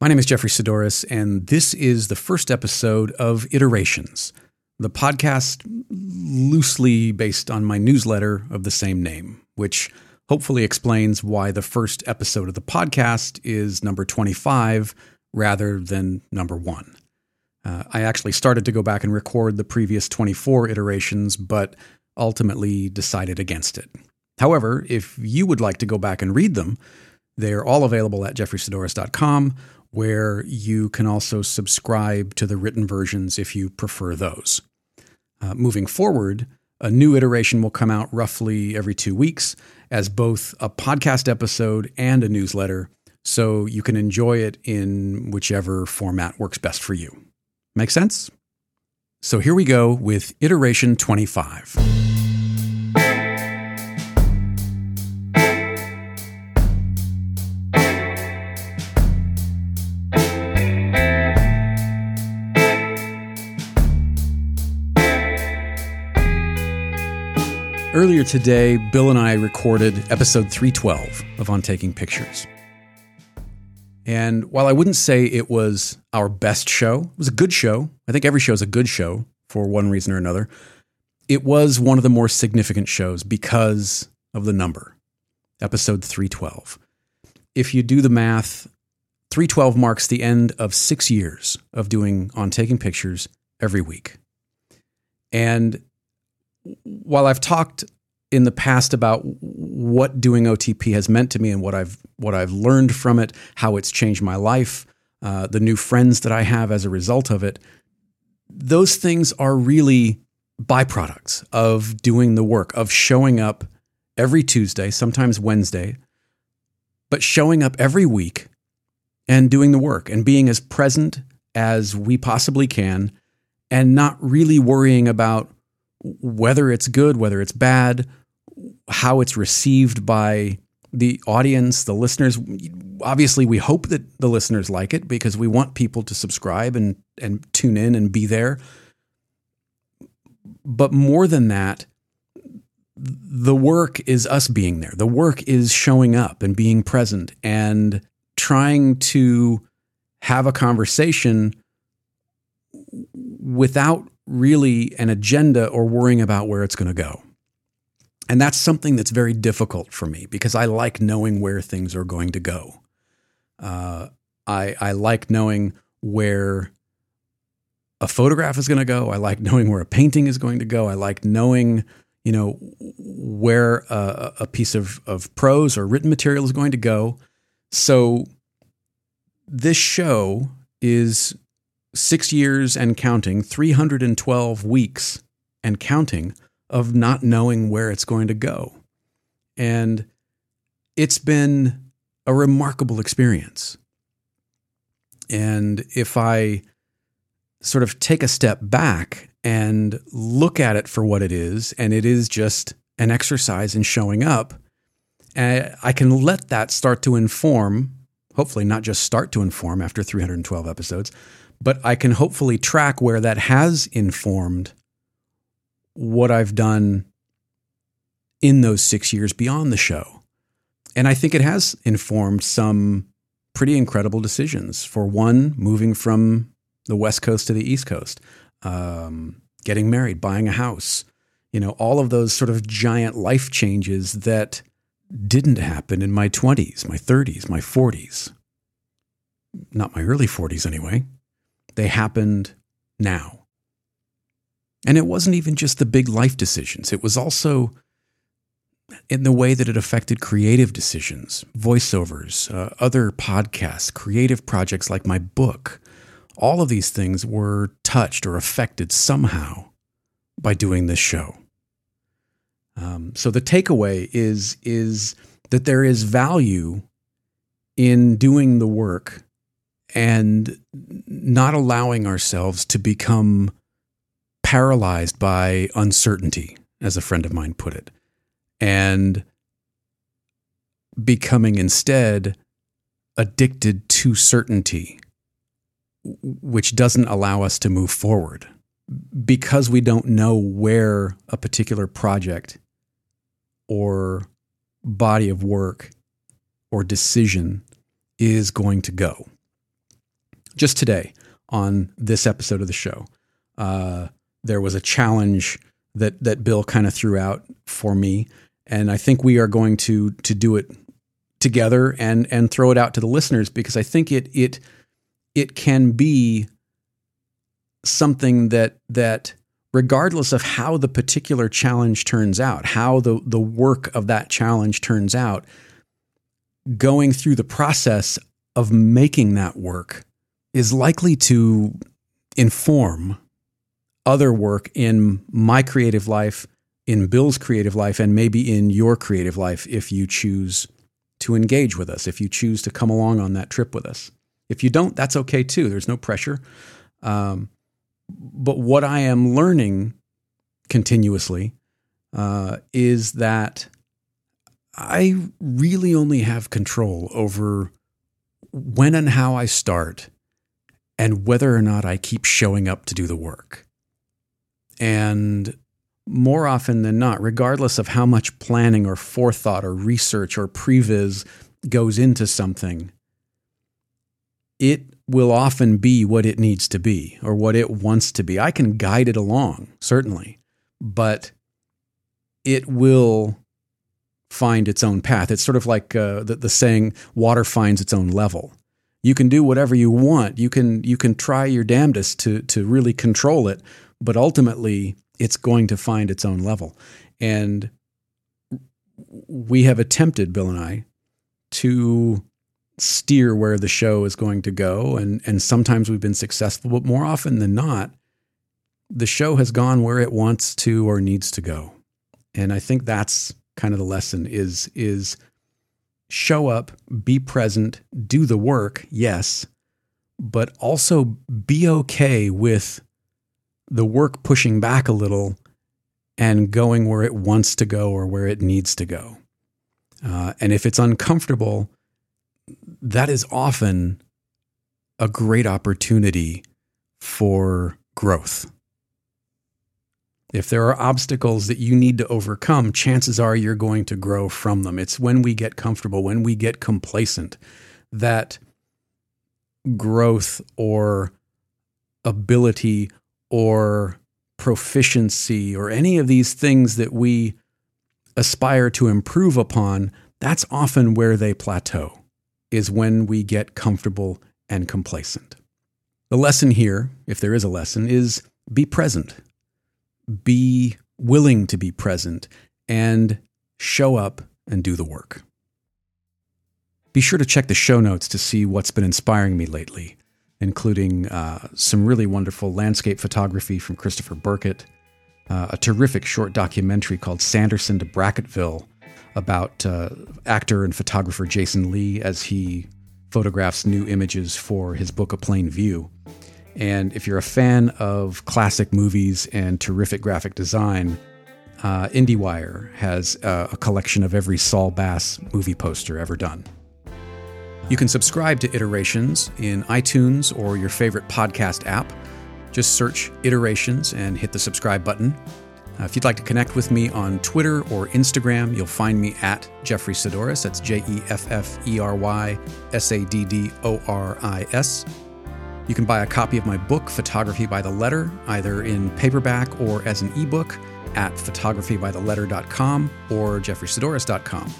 My name is Jeffery Saddoris, and this is the first episode of Iterations, the podcast loosely based on my newsletter of the same name, which hopefully explains why the first episode of the podcast is number 25 rather than number 1. I actually started to go back and record the previous 24 iterations, but ultimately decided against it. However, if you would like to go back and read them, they're all available at jefferysaddoris.com, where you can also subscribe to the written versions if you prefer those. Moving forward, a new iteration will come out roughly every 2 weeks as both a podcast episode and a newsletter, so you can enjoy it in whichever format works best for you. Make sense? So here we go with Iteration 25. Earlier today, Bill and I recorded episode 312 of On Taking Pictures. And while I wouldn't say it was our best show, it was a good show. I think every show is a good show for one reason or another. It was one of the more significant shows because of the number, episode 312. If you do the math, 312 marks the end of 6 years of doing On Taking Pictures every week. And while I've talked in the past about what doing OTP has meant to me and what I've learned from it, how it's changed my life, the new friends that I have as a result of it, those things are really byproducts of doing the work, of showing up every Tuesday, sometimes Wednesday, but showing up every week and doing the work and being as present as we possibly can and not really worrying about whether it's good, whether it's bad, how it's received by the audience, the listeners. Obviously, we hope that the listeners like it because we want people to subscribe and tune in and be there. But more than that, the work is us being there. The work is showing up and being present and trying to have a conversation without really an agenda or worrying about where it's going to go. And that's something that's very difficult for me because I like knowing where things are going to go. I like knowing where a photograph is going to go. I like knowing where a painting is going to go. I like knowing, where a piece of prose or written material is going to go. So this show is 6 years and counting, 312 weeks and counting of not knowing where it's going to go. And it's been a remarkable experience. And if I sort of take a step back and look at it for what it is, and it is just an exercise in showing up, and I can let that start to inform, hopefully not just start to inform after 312 episodes, but I can hopefully track where that has informed what I've done in those 6 years beyond the show. And I think it has informed some pretty incredible decisions. For one, moving from the West Coast to the East Coast, getting married, buying a house, all of those sort of giant life changes that didn't happen in my 20s, my 30s, my 40s. Not my early 40s anyway. They happened now. And it wasn't even just the big life decisions. It was also in the way that it affected creative decisions, voiceovers, other podcasts, creative projects like my book. All of these things were touched or affected somehow by doing this show. So the takeaway is that there is value in doing the work and not allowing ourselves to become paralyzed by uncertainty, as a friend of mine put it, and becoming instead addicted to certainty, which doesn't allow us to move forward because we don't know where a particular project or body of work or decision is going to go. just today on this episode of the show, there was a challenge that Bill kind of threw out for me. And I think we are going to do it together and throw it out to the listeners, because I think it can be something that regardless of how the particular challenge turns out, how the work of that challenge turns out, going through the process of making that work is likely to inform other work in my creative life, in Bill's creative life, and maybe in your creative life if you choose to engage with us, if you choose to come along on that trip with us. If you don't, that's okay too. There's no pressure. But what I am learning continuously is that I really only have control over when and how I start and whether or not I keep showing up to do the work. And more often than not, regardless of how much planning or forethought or research or previs goes into something, it will often be what it needs to be or what it wants to be. I can guide it along, certainly, but it will find its own path. It's sort of like the saying, water finds its own level. You can do whatever you want. You can try your damnedest to really control it, but ultimately it's going to find its own level. And we have attempted, Bill and I, to steer where the show is going to go. And sometimes we've been successful, but more often than not, the show has gone where it wants to or needs to go. And I think that's kind of the lesson is show up, be present, do the work, yes, but also be okay with the work pushing back a little and going where it wants to go or where it needs to go. And if it's uncomfortable, that is often a great opportunity for growth. If there are obstacles that you need to overcome, chances are you're going to grow from them. It's when we get comfortable, when we get complacent, that growth or ability or proficiency or any of these things that we aspire to improve upon, that's often where they plateau, is when we get comfortable and complacent. The lesson here, if there is a lesson, is be present. Be willing to be present and show up and do the work. Be sure to check the show notes to see what's been inspiring me lately, including some really wonderful landscape photography from Christopher Burkett, a terrific short documentary called Sanderson to Brackettville about actor and photographer Jason Lee as he photographs new images for his book, A Plain View. And if you're a fan of classic movies and terrific graphic design, IndieWire has a collection of every Saul Bass movie poster ever done. You can subscribe to Iterations in iTunes or your favorite podcast app. Just search Iterations and hit the subscribe button. If you'd like to connect with me on Twitter or Instagram, you'll find me at Jeffery Saddoris. That's JeffreySaddoris. You can buy a copy of my book, Photography by the Letter, either in paperback or as an ebook at photographybytheletter.com or jeffreysaddoris.com.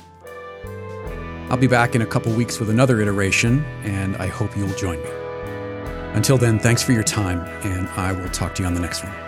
I'll be back in a couple weeks with another iteration, and I hope you'll join me. Until then, thanks for your time, and I will talk to you on the next one.